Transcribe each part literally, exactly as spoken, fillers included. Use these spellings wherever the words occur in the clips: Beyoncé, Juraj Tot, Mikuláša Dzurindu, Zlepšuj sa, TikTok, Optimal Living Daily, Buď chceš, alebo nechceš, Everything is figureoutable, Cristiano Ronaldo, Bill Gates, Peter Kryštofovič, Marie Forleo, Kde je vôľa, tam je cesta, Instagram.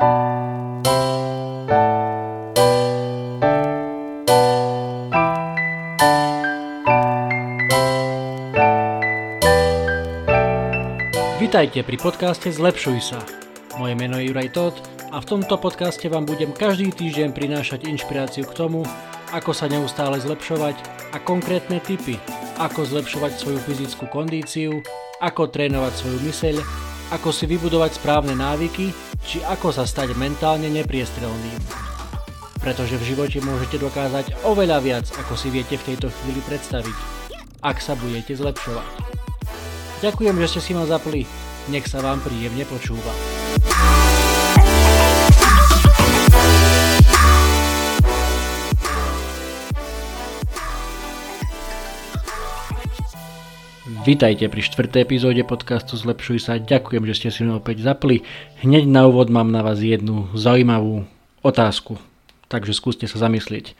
Vítajte pri podcaste Zlepšuj sa. Moje meno je Juraj Tot a v tomto podcaste vám budem každý týždeň prinášať inšpiráciu k tomu, ako sa neustále zlepšovať a konkrétne tipy, ako zlepšovať svoju fyzickú kondíciu, ako trénovať svoju myseľ, ako si vybudovať správne návyky, či ako sa stať mentálne nepriestrelným. Pretože v živote môžete dokázať oveľa viac, ako si viete v tejto chvíli predstaviť, ak sa budete zlepšovať. Ďakujem, že ste si ma zapli. Nech sa vám príjemne počúva. Vítajte pri štvrtej epizóde podcastu Zlepšuj sa. Ďakujem, že ste si ma opäť zapli. Hneď na úvod mám na vás jednu zaujímavú otázku. Takže skúste sa zamyslieť.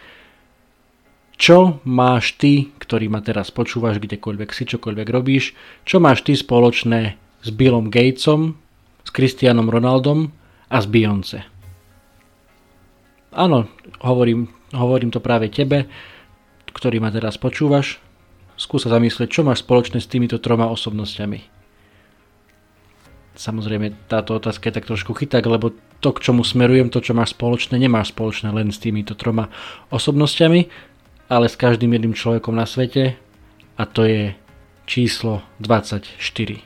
Čo máš ty, ktorý ma teraz počúvaš, kdekoľvek si, čokoľvek robíš, čo máš ty spoločné s Billom Gatesom, s Cristianom Ronaldom a s Beyoncé? Áno, hovorím, hovorím to práve tebe, ktorý ma teraz počúvaš. Skús sa zamyslieť, čo máš spoločné s týmito troma osobnostiami. Samozrejme, táto otázka je tak trošku chyták, lebo to, k čomu smerujem, to, čo máš spoločné, nemáš spoločné len s týmito troma osobnostiami, ale s každým jedným človekom na svete, a to je číslo dvadsaťštyri.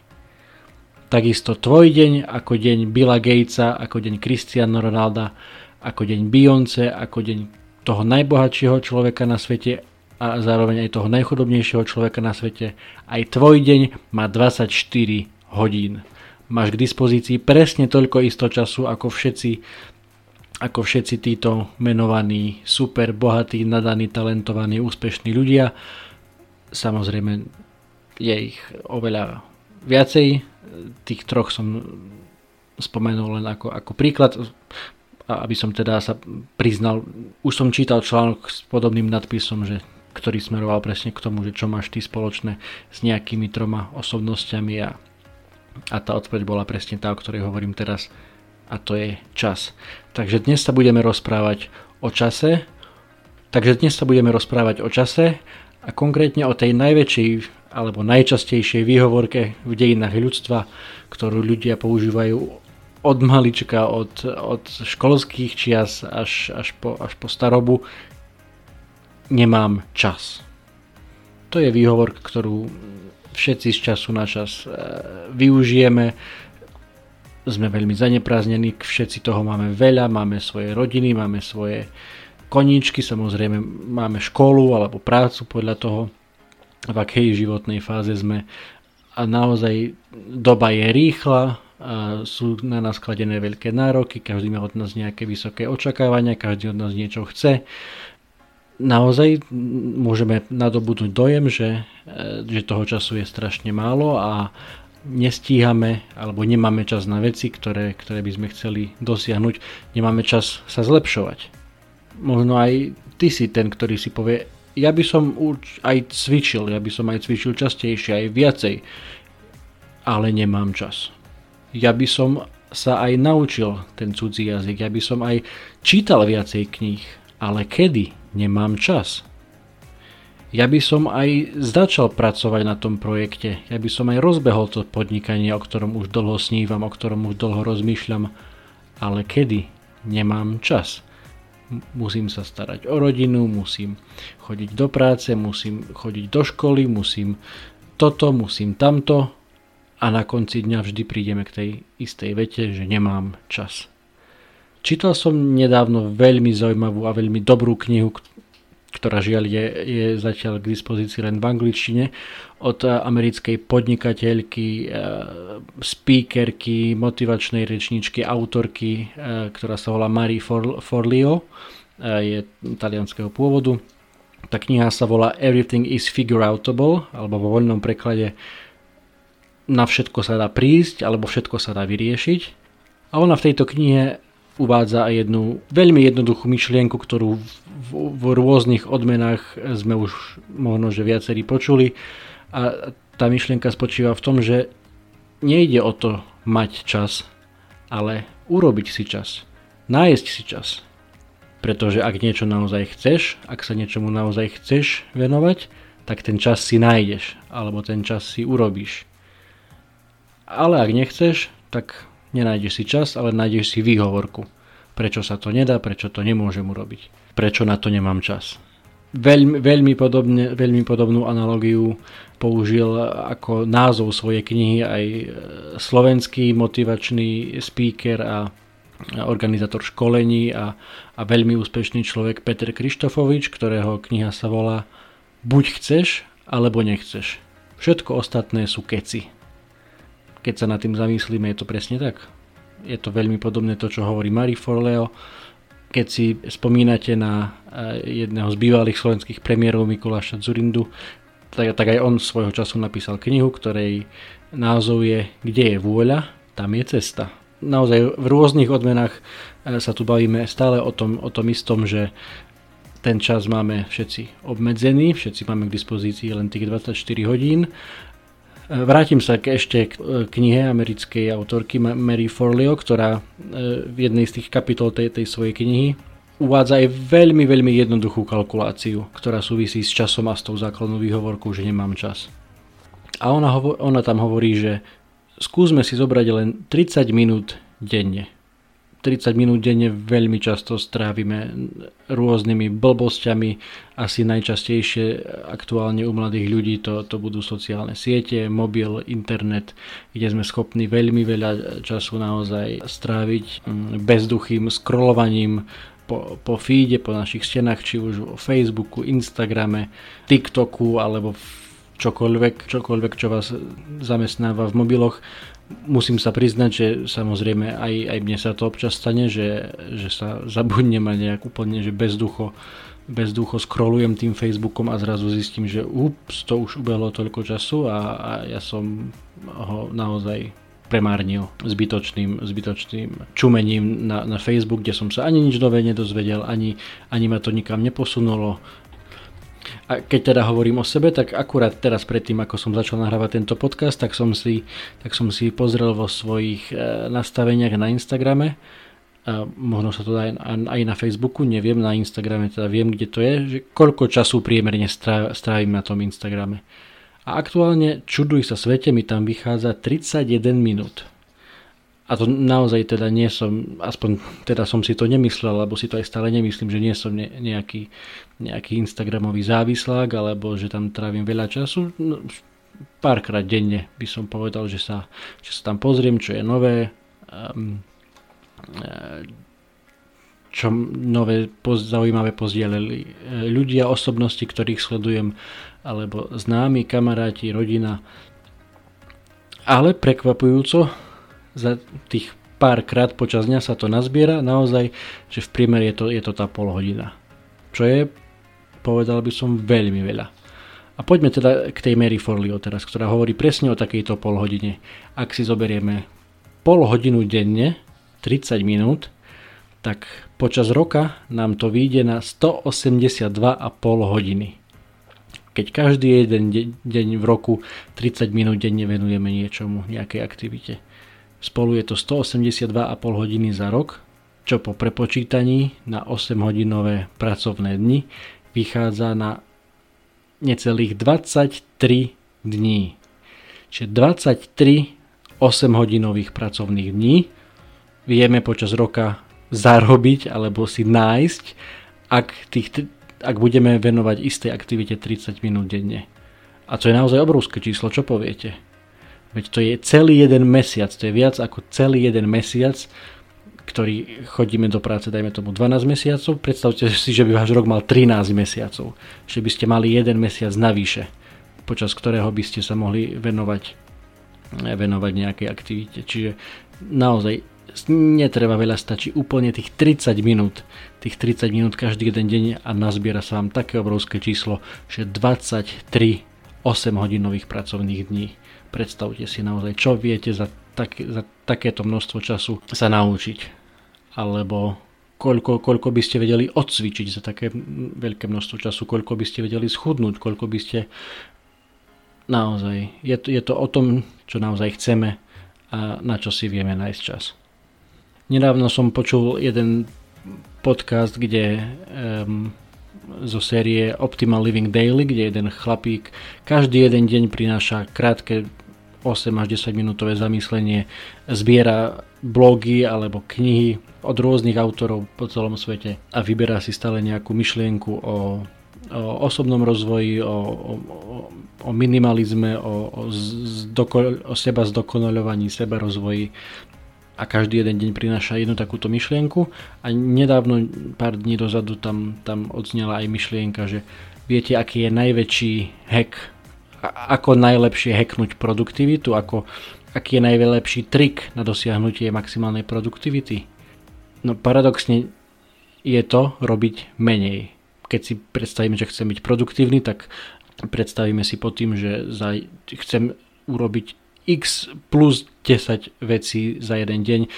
Takisto tvoj deň ako deň Billa Gatesa, ako deň Cristiano Ronalda, ako deň Beyoncé, ako deň toho najbohatšieho človeka na svete a zároveň aj toho najchudobnejšieho človeka na svete, aj tvoj deň má dvadsaťštyri hodín. Máš k dispozícii presne toľko isto času ako všetci ako všetci títo menovaní, super bohatí, nadaní, talentovaní, úspešní ľudia. Samozrejme je ich oveľa viacej. Tých troch som spomenul len ako, ako príklad. A aby som teda sa priznal, už som čítal článok s podobným nadpisom, že, ktorý smeroval presne k tomu, že čo máš ty spoločné s nejakými troma osobnostiami a, a tá odpoveď bola presne tá, o ktorej hovorím teraz. A to je čas. Takže dnes sa budeme rozprávať o čase. Takže dnes sa budeme rozprávať o čase a konkrétne o tej najväčšej alebo najčastejšej výhovorke v dejinách ľudstva, ktorú ľudia používajú od malička, od, od školských čias až, až, po, až po starobu. Nemám čas. To je výhovorka, ktorú všetci z času na čas využijeme. Sme veľmi zanepráznení, všetci toho máme veľa, máme svoje rodiny, máme svoje koníčky, samozrejme máme školu alebo prácu podľa toho, v akej životnej fáze sme. A naozaj doba je rýchla, a sú na nás kladené veľké nároky, každý má od nás nejaké vysoké očakávania, každý od nás niečo chce. Naozaj môžeme nadobudnúť dojem, že, že toho času je strašne málo a nestíhame alebo nemáme čas na veci, ktoré, ktoré by sme chceli dosiahnuť, nemáme čas sa zlepšovať. Možno aj ty si ten, ktorý si povie, ja by som aj cvičil, ja by som aj cvičil častejšie, aj viacej, ale nemám čas. Ja by som sa aj naučil ten cudzí jazyk, ja by som aj čítal viacej kníh, ale kedy? Nemám čas. Ja by som aj začal pracovať na tom projekte, ja by som aj rozbehol to podnikanie, o ktorom už dlho snívam, o ktorom už dlho rozmýšľam, ale kedy? Nemám čas. Musím sa starať o rodinu, musím chodiť do práce, musím chodiť do školy, musím toto, musím tamto a na konci dňa vždy prídeme k tej istej vete, že nemám čas. Čítal som nedávno veľmi zaujímavú a veľmi dobrú knihu, ktorá žiaľ je, je zatiaľ k dispozícii len v angličtine, od americkej podnikateľky, speakerky, motivačnej rečničky, autorky, ktorá sa volá Marie Forleo, je talianského pôvodu. Tá kniha sa volá Everything is figureoutable, alebo vo voľnom preklade na všetko sa dá prísť, alebo všetko sa dá vyriešiť. A ona v tejto knihe uvádza aj jednu veľmi jednoduchú myšlienku, ktorú v, v, v rôznych odmenách sme už možno, že viacerí počuli. A tá myšlienka spočíva v tom, že nejde o to mať čas, ale urobiť si čas, nájsť si čas. Pretože ak niečo naozaj chceš, ak sa niečomu naozaj chceš venovať, tak ten čas si nájdeš, alebo ten čas si urobíš. Ale ak nechceš, tak nenájdeš si čas, ale nájdeš si výhovorku. Prečo sa to nedá, prečo to nemôžem urobiť, prečo na to nemám čas. Veľmi, veľmi, podobne, veľmi podobnú analogiu použil ako názov svojej knihy aj slovenský motivačný speaker a organizátor školení a, a veľmi úspešný človek Peter Kryštofovič, ktorého kniha sa volá Buď chceš, alebo nechceš. Všetko ostatné sú keci. Keď sa nad tým zamyslíme, je to presne tak. Je to veľmi podobné to, čo hovorí Marie Forleo. Keď si spomínate na jedného z bývalých slovenských premiérov Mikuláša Dzurindu, tak, tak aj on svojho času napísal knihu, ktorej názov je Kde je vôľa, tam je cesta. Naozaj v rôznych odmenách sa tu bavíme stále o tom, o tom istom, že ten čas máme všetci obmedzený, všetci máme k dispozícii len tých dvadsaťštyri hodín. Vrátim sa k ešte k knihe americkej autorky Marie Forleo, ktorá v jednej z tých kapitol tej, tej svojej knihy uvádza aj veľmi, veľmi jednoduchú kalkuláciu, ktorá súvisí s časom a s tou základnou výhovorkou, že nemám čas. A ona, hovo- ona tam hovorí, že skúsme si zobrať len tridsať minút denne. tridsať minút denne veľmi často strávime rôznymi blbosťami. Asi najčastejšie aktuálne u mladých ľudí to, to budú sociálne siete, mobil, internet, kde sme schopní veľmi veľa času naozaj stráviť bezduchým scrollovaním po, po feede, po našich stenách, či už o Facebooku, Instagrame, TikToku alebo čokoľvek, čokoľvek, čo vás zamestnáva v mobiloch. Musím sa priznať, že samozrejme aj, aj mne sa to občas stane, že, že sa zabudnem a nejak úplne, že bezducho, bezducho scrollujem tým Facebookom a zrazu zistím, že ups, to už ubehlo toľko času a, a ja som ho naozaj premárnil zbytočným, zbytočným čumením na, na Facebook, kde som sa ani nič nové nedozvedel, ani, ani ma to nikam neposunulo. A keď teda hovorím o sebe, tak akurát teraz predtým, ako som začal nahrávať tento podcast, tak som si, tak som si pozrel vo svojich nastaveniach na Instagrame. A možno sa to dá aj na Facebooku, neviem, na Instagrame teda viem, kde to je, že koľko času priemerne strávim na tom Instagrame. A aktuálne, čuduj sa svete, mi tam vychádza tridsaťjeden minút. A to naozaj teda nie som, aspoň teda som si to nemyslel, alebo si to aj stále nemyslím, že nie som ne, nejaký, nejaký instagramový závislák, alebo že tam trávim veľa času. No, párkrát denne by som povedal, že sa, že sa tam pozriem, čo je nové, čo nové zaujímavé pozdielali ľudia, osobnosti, ktorých sledujem, alebo známi, kamaráti, rodina. Ale prekvapujúco, za tých pár krát počas dňa sa to nazbiera naozaj, že v priemere je to, je to tá pol hodina. Čo je, povedal by som, veľmi veľa. A poďme teda k tej Marie Forleo teraz, ktorá hovorí presne o takejto pol hodine. Ak si zoberieme pol hodinu denne, tridsať minút, tak počas roka nám to vyjde na stoosemdesiatdva a pol hodiny. Keď každý jeden deň v roku tridsať minút denne venujeme niečomu, nejakej aktivite. Spolu je to stoosemdesiatdva a pol hodiny za rok, čo po prepočítaní na osemhodinové pracovné dni vychádza na necelých dvadsaťtri dní. Čiže dvadsaťtri osemhodinových pracovných dní vieme počas roka zarobiť alebo si nájsť, ak, tých, ak budeme venovať istej aktivite tridsať minút denne. A to je naozaj obrovské číslo, čo poviete? Veď to je celý jeden mesiac, to je viac ako celý jeden mesiac, ktorý chodíme do práce, dajme tomu dvanásť mesiacov. Predstavte si, že by váš rok mal trinásť mesiacov, že by ste mali jeden mesiac navyše, počas ktorého by ste sa mohli venovať, venovať nejakej aktivite. Čiže naozaj netreba veľa, stačí úplne tých tridsať minút, tých tridsať minút každý jeden deň a nazbiera sa vám také obrovské číslo, že dvadsaťtri osemhodinových pracovných dní. Predstavte si naozaj, čo viete za, tak, za takéto množstvo času sa naučiť. Alebo koľko, koľko by ste vedeli odcvičiť za také veľké množstvo času, koľko by ste vedeli schudnúť, koľko by ste... Naozaj, je to, je to o tom, čo naozaj chceme a na čo si vieme nájsť čas. Nedávno som počul jeden podcast, kde um, zo série Optimal Living Daily, kde jeden chlapík každý jeden deň prináša krátke osem až desať minútové zamyslenie, zbiera blogy alebo knihy od rôznych autorov po celom svete a vyberá si stále nejakú myšlienku o, o osobnom rozvoji, o, o, o minimalizme, o, o, zdoko, o seba zdokonaľovaní, seba rozvoji. A každý jeden deň prináša jednu takúto myšlienku a nedávno, pár dní dozadu, tam, tam odznela aj myšlienka, že viete, aký je najväčší hack, ako najlepšie hacknúť produktivitu, ako, aký je najlepší trik na dosiahnutie maximálnej produktivity. No paradoxne je to robiť menej. Keď si predstavíme, že chcem byť produktívny, tak predstavíme si pod tým, že za, chcem urobiť x plus desať vecí za jeden deň,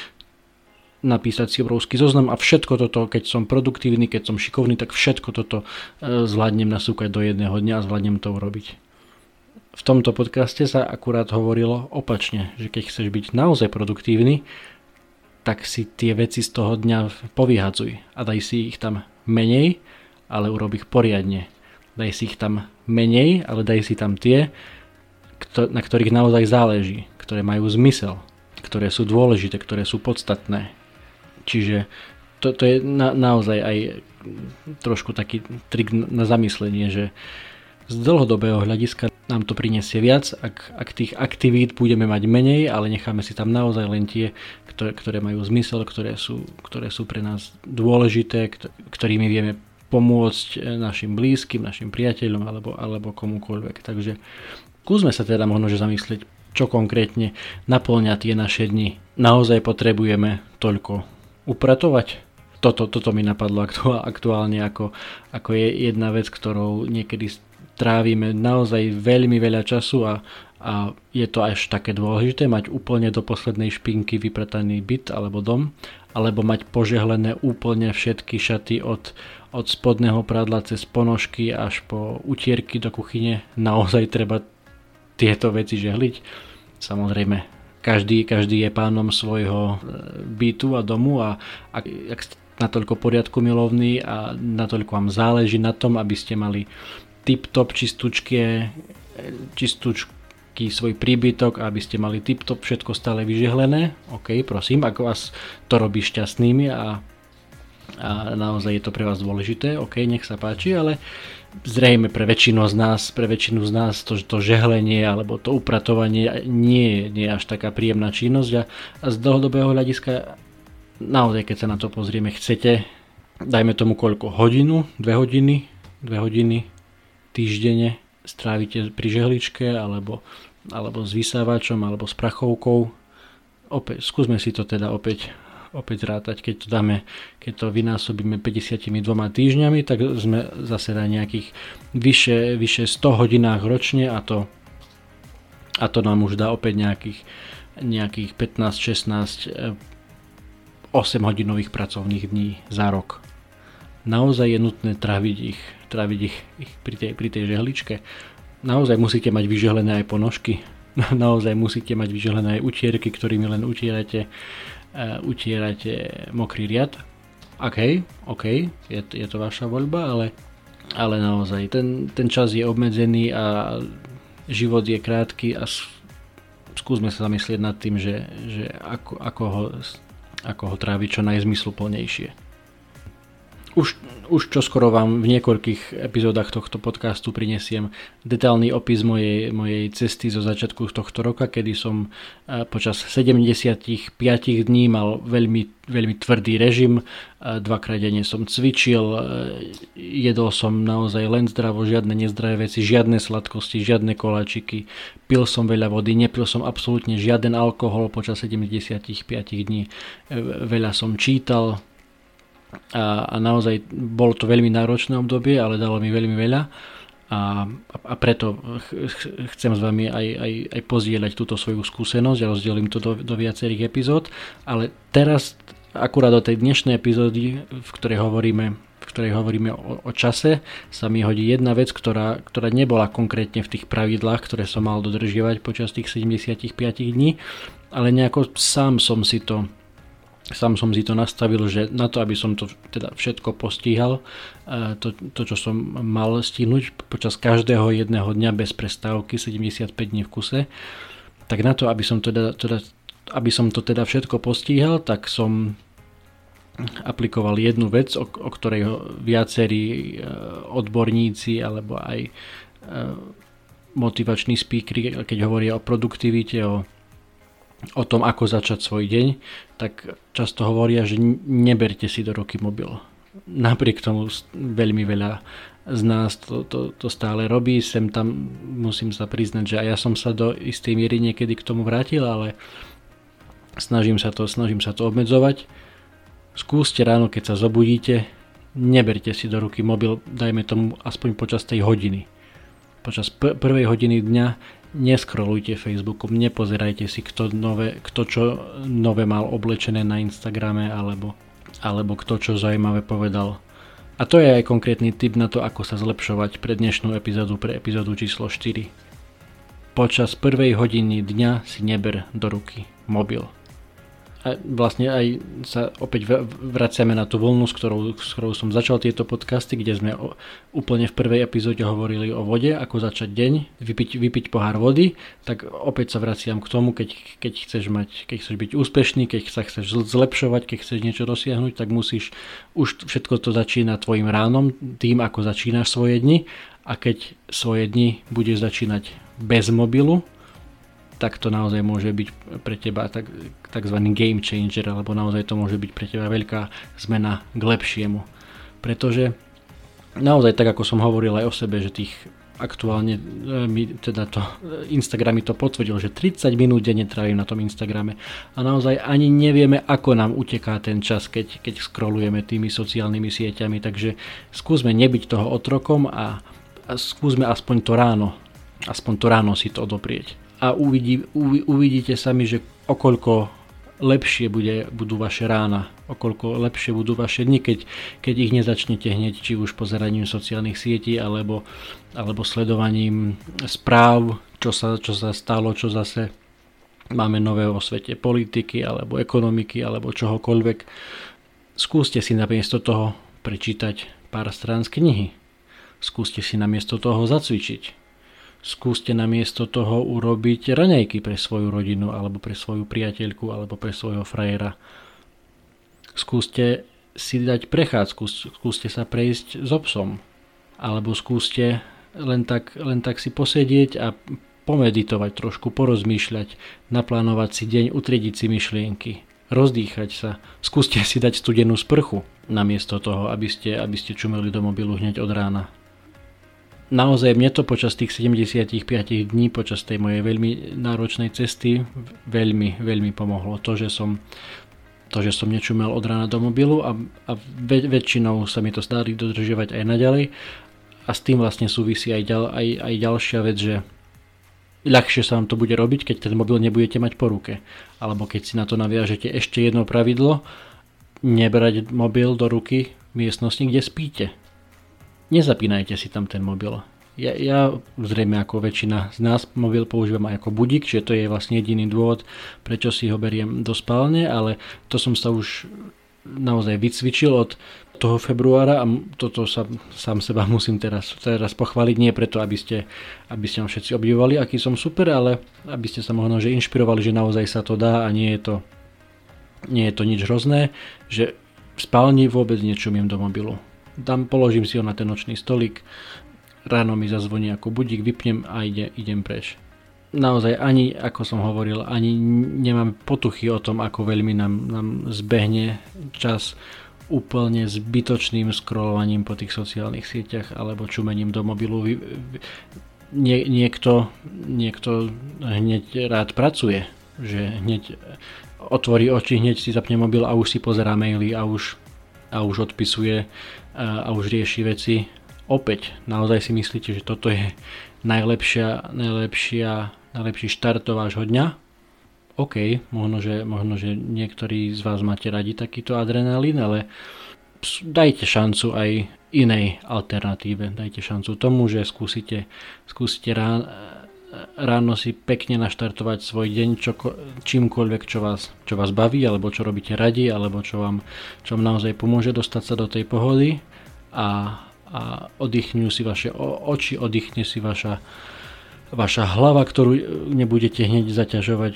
napísať si obrovský zoznam a všetko toto, keď som produktívny, keď som šikovný, tak všetko toto zvládnem nasúkať do jedného dňa a zvládnem to urobiť. V tomto podcaste sa akurát hovorilo opačne, že keď chceš byť naozaj produktívny, tak si tie veci z toho dňa povyhadzuj a daj si ich tam menej, ale urob ich poriadne. Daj si ich tam menej, ale daj si tam tie, na ktorých naozaj záleží, ktoré majú zmysel, ktoré sú dôležité, ktoré sú podstatné. Čiže to, to je na, naozaj aj trošku taký trik na zamyslenie, že z dlhodobého hľadiska nám to prinesie viac, ak, ak tých aktivít budeme mať menej, ale necháme si tam naozaj len tie, ktoré, ktoré majú zmysel, ktoré sú, ktoré sú pre nás dôležité, ktorými vieme pomôcť našim blízkym, našim priateľom alebo, alebo komukoľvek. Takže skúsme sa teda možno že zamyslieť, čo konkrétne napĺňa tie naše dni. Naozaj potrebujeme toľko upratovať? Toto, toto mi napadlo aktuálne ako, ako je jedna vec, ktorou niekedy trávime naozaj veľmi veľa času a, a je to až také dôležité mať úplne do poslednej špinky vyprataný byt alebo dom, alebo mať požehlené úplne všetky šaty od od spodného prádla cez ponožky až po utierky do kuchyne. Naozaj treba tieto veci žehliť? Samozrejme, každý, každý je pánom svojho bytu a domu a ak, ak ste natoľko poriadku milovní a natoľko vám záleží na tom, aby ste mali tip-top čistúčky, čistúčky svoj príbytok a aby ste mali tip-top všetko stále vyžehlené, ok, prosím, ak vás to robí šťastnými a, a naozaj je to pre vás dôležité, ok, nech sa páči, ale zrejme pre väčšinu z nás, pre väčšinu z nás to, to žehlenie alebo to upratovanie nie, nie je až taká príjemná činnosť a, a z dlhodobého hľadiska naozaj, keď sa na to pozrieme, chcete, dajme tomu koľko, hodinu, dve hodiny, dve hodiny týždenne strávite pri žehličke alebo, alebo s vysávačom alebo s prachovkou. Opäť, skúsme si to teda opäť opäť rátať, keď to dáme, keď to vynásobíme päťdesiatdva týždňami, tak sme zase na nejakých vyše, vyše sto hodinách ročne a to, a to nám už dá opäť nejakých, nejakých pätnásť šestnásť osem hodinových pracovných dní za rok. Naozaj je nutné tráviť ich, tráviť ich, ich pri, tej, pri tej žehličke. Naozaj musíte mať vyžehlené aj ponožky. Naozaj musíte mať vyžehlené aj utierky, ktorými len utierate utierate mokrý riad. Ok, ok, je, je to vaša voľba, ale, ale naozaj ten, ten čas je obmedzený a život je krátky a skúsme sa zamyslieť nad tým, že, že ako, ako, ho, ako ho tráviť čo najzmysluplnejšie. Už, už čoskoro vám v niekoľkých epizódach tohto podcastu prinesiem detailný opis mojej, mojej cesty zo začiatku tohto roka, kedy som počas sedemdesiatpäť dní mal veľmi, veľmi tvrdý režim, dvakrát denne som cvičil, jedol som naozaj len zdravo, žiadne nezdravé veci, žiadne sladkosti, žiadne koláčiky, pil som veľa vody, nepil som absolútne žiaden alkohol počas sedemdesiatpäť dní, veľa som čítal, A, a naozaj bolo to veľmi náročné obdobie, ale dalo mi veľmi veľa a, a preto ch- ch- chcem s vami aj, aj, aj pozdieľať túto svoju skúsenosť a ja rozdielím to do, do viacerých epizód, ale teraz akurát do tej dnešnej epizódy, v ktorej hovoríme, v ktorej hovoríme o, o čase, sa mi hodí jedna vec, ktorá, ktorá nebola konkrétne v tých pravidlách, ktoré som mal dodržiavať počas tých sedemdesiatpäť dní, ale nejako sám som si to Sám som si to nastavil, že na to, aby som to teda všetko postíhal, to, to čo som mal stihnúť počas každého jedného dňa bez prestávky, sedemdesiatpäť dní v kuse, tak na to, aby som, teda, teda, aby som to teda všetko postíhal, tak som aplikoval jednu vec, o, o ktorej viacerí odborníci alebo aj motivační speakery, keď hovoria o produktivite, o o tom, ako začať svoj deň, tak často hovoria, že neberte si do ruky mobil. Napriek tomu veľmi veľa z nás to, to, to stále robí. Sem tam musím sa priznať, že aj ja som sa do istej miery niekedy k tomu vrátil, ale snažím sa to, snažím sa to obmedzovať. Skúste ráno, keď sa zobudíte, neberte si do ruky mobil, dajme tomu aspoň počas tej hodiny. Počas pr- prvej hodiny dňa neskrolujte Facebookom, nepozerajte si, kto, nové, kto čo nové mal oblečené na Instagrame alebo, alebo kto čo zaujímavé povedal. A to je aj konkrétny tip na to, ako sa zlepšovať pre dnešnú epizódu, pre epizódu číslo štyri. Počas prvej hodiny dňa si neber do ruky mobil. A vlastne aj sa opäť vraciame na tú vlnu, s ktorou, s ktorou som začal tieto podcasty, kde sme o, úplne v prvej epizóde hovorili o vode, ako začať deň, vypiť, vypiť pohár vody, tak opäť sa vraciam k tomu, keď, keď, chceš mať, keď chceš byť úspešný, keď sa chceš zlepšovať, keď chceš niečo dosiahnuť, tak musíš, už všetko to začína tvojim ránom, tým ako začínaš svoje dni, a keď svoje dni budeš začínať bez mobilu, tak to naozaj môže byť pre teba tak, takzvaný game changer, alebo naozaj to môže byť pre teba veľká zmena k lepšiemu. Pretože naozaj, tak ako som hovoril aj o sebe, že tých aktuálne, teda to Instagram mi to potvrdil, že tridsať minút denne trávim na tom Instagrame a naozaj ani nevieme, ako nám uteká ten čas, keď, keď scrollujeme tými sociálnymi sieťami, takže skúsme nebyť toho otrokom a, a skúsme aspoň to ráno, aspoň to ráno si to odoprieť. A uvidí, uvi, uvidíte sami, že okoľko lepšie bude, budú vaše rána, okoľko lepšie budú vaše dni, keď, keď ich nezačnete hneď, či už pozeraním sociálnych sietí, alebo, alebo sledovaním správ, čo sa, čo sa stalo, čo zase máme nové vo svete politiky, alebo ekonomiky, alebo čohokoľvek. Skúste si namiesto toho prečítať pár strán z knihy. Skúste si namiesto toho zacvičiť. Skúste namiesto toho urobiť raňajky pre svoju rodinu, alebo pre svoju priateľku, alebo pre svojho frajera. Skúste si dať prechádzku, skúste sa prejsť so psom, alebo skúste len tak, len tak si posedieť a pomeditovať trošku, porozmýšľať, naplánovať si deň, utriediť si myšlienky, rozdýchať sa. Skúste si dať studenú sprchu namiesto toho, aby ste, aby ste čumeli do mobilu hneď od rána. Naozaj mne to počas tých sedemdesiatpäť dní, počas tej mojej veľmi náročnej cesty veľmi, veľmi pomohlo. To, že som, to, že som nečumel od rána do mobilu a, a väč- väčšinou sa mi to snaží dodržiavať aj naďalej. A s tým vlastne súvisí aj, ďal, aj, aj ďalšia vec, že ľahšie sa vám to bude robiť, keď ten mobil nebudete mať po ruke. Alebo keď si na to naviažete ešte jedno pravidlo, nebrať mobil do ruky v miestnosti, kde spíte. Nezapínajte si tam ten mobil. Ja, ja zrejme ako väčšina z nás mobil používam aj ako budík, čiže to je vlastne jediný dôvod, prečo si ho beriem do spálne, ale to som sa už naozaj vycvičil od toho februára a toto sa sám seba musím teraz, teraz pochváliť, nie preto, aby ste, aby ste ma všetci obdivovali, aký som super, ale aby ste sa možno že inšpirovali, že naozaj sa to dá a nie je to, nie je to nič hrozné, že v spálni vôbec nečumím do mobilu. Tam položím si ho na ten nočný stolík, ráno mi zazvoní ako budík, vypnem a ide, idem preč. Naozaj ani, ako som hovoril, ani nemám potuchy o tom, ako veľmi nám, nám zbehne čas úplne zbytočným scrollovaním po tých sociálnych sieťach alebo čumením do mobilu. Nie, niekto, niekto hneď rád pracuje, že hneď otvorí oči, hneď si zapne mobil a už si pozerá maily a už a už odpisuje a už rieši veci. Opäť, naozaj si myslíte, že toto je najlepšia, najlepšia, najlepší štart do vášho dňa? OK, možno že, možno, že niektorí z vás máte radi takýto adrenalín, ale dajte šancu aj inej alternatíve. Dajte šancu tomu, že skúsite, skúsite rán, ráno si pekne naštartovať svoj deň čoko, čímkoľvek, čo vás, čo vás baví, alebo čo robíte radi, alebo čo vám, čo vám naozaj pomôže dostať sa do tej pohody a, a oddychnú si vaše oči, oddychne si vaša vaša hlava, ktorú nebudete hneď zaťažovať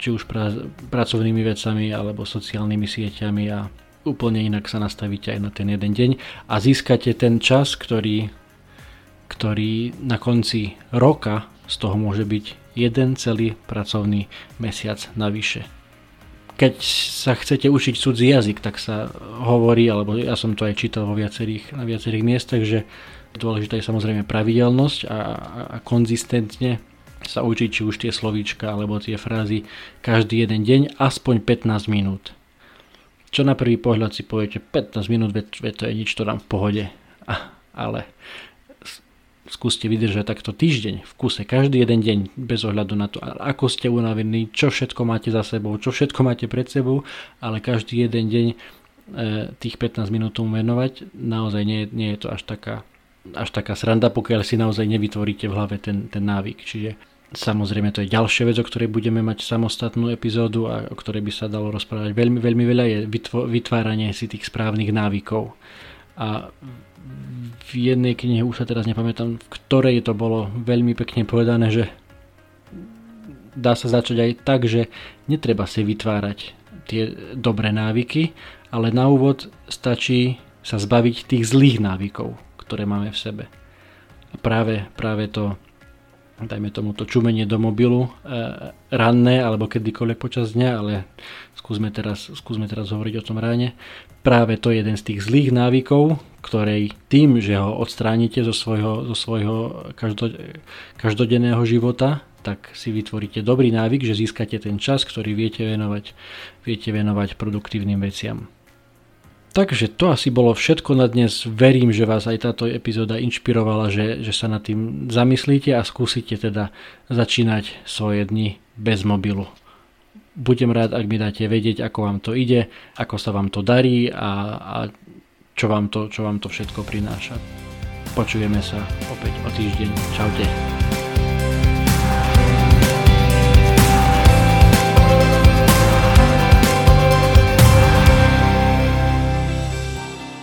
či už pra, pracovnými vecami alebo sociálnymi sieťami, a úplne inak sa nastavíte aj na ten jeden deň a získate ten čas, ktorý, ktorý na konci roka z toho môže byť jeden celý pracovný mesiac navyše. Keď sa chcete učiť cudzí jazyk, tak sa hovorí, alebo ja som to aj čítal vo viacerých, na viacerých miestach, že dôležitá je samozrejme pravidelnosť a, a konzistentne sa učiť či už tie slovíčka alebo tie frázy každý jeden deň aspoň pätnásť minút. Čo na prvý pohľad si poviete pätnásť minút, veď, veď to je nič, to dám v pohode. Ah, ale skúste vydržať takto týždeň v kuse, každý jeden deň, bez ohľadu na to, ako ste unavení, čo všetko máte za sebou, čo všetko máte pred sebou, ale každý jeden deň e, tých pätnásť minút tomu venovať, naozaj nie, nie je to až taká, až taká sranda, pokiaľ si naozaj nevytvoríte v hlave ten, ten návyk. Čiže samozrejme to je ďalšia vec, o ktorej budeme mať samostatnú epizódu a o ktorej by sa dalo rozprávať veľmi, veľmi veľa, je vytvo- vytváranie si tých správnych návykov. A v jednej knihe, už sa teraz nepamätám, v ktorej to bolo veľmi pekne povedané, že dá sa začať aj tak, že netreba si vytvárať tie dobré návyky, ale na úvod stačí sa zbaviť tých zlých návykov, ktoré máme v sebe. A práve, práve to, dajme tomu to čumenie do mobilu, e, ranné alebo kedykoľvek počas dňa, ale skúsme teraz, skúsme teraz hovoriť o tom ráne. Práve to je jeden z tých zlých návykov, ktorej tým, že ho odstránite zo svojho, zo svojho každo, každodenného života, tak si vytvoríte dobrý návyk, že získate ten čas, ktorý viete venovať, viete venovať produktívnym veciam. Takže to asi bolo všetko na dnes. Verím, že vás aj táto epizóda inšpirovala, že, že sa nad tým zamyslíte a skúsite teda začínať svoje dni bez mobilu. Budem rád, ak mi dáte vedieť, ako vám to ide, ako sa vám to darí a, a čo, vám to, čo vám to všetko prináša. Počujeme sa opäť o týždeň. Čaute.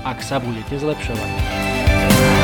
ak sa budete zlepšovať.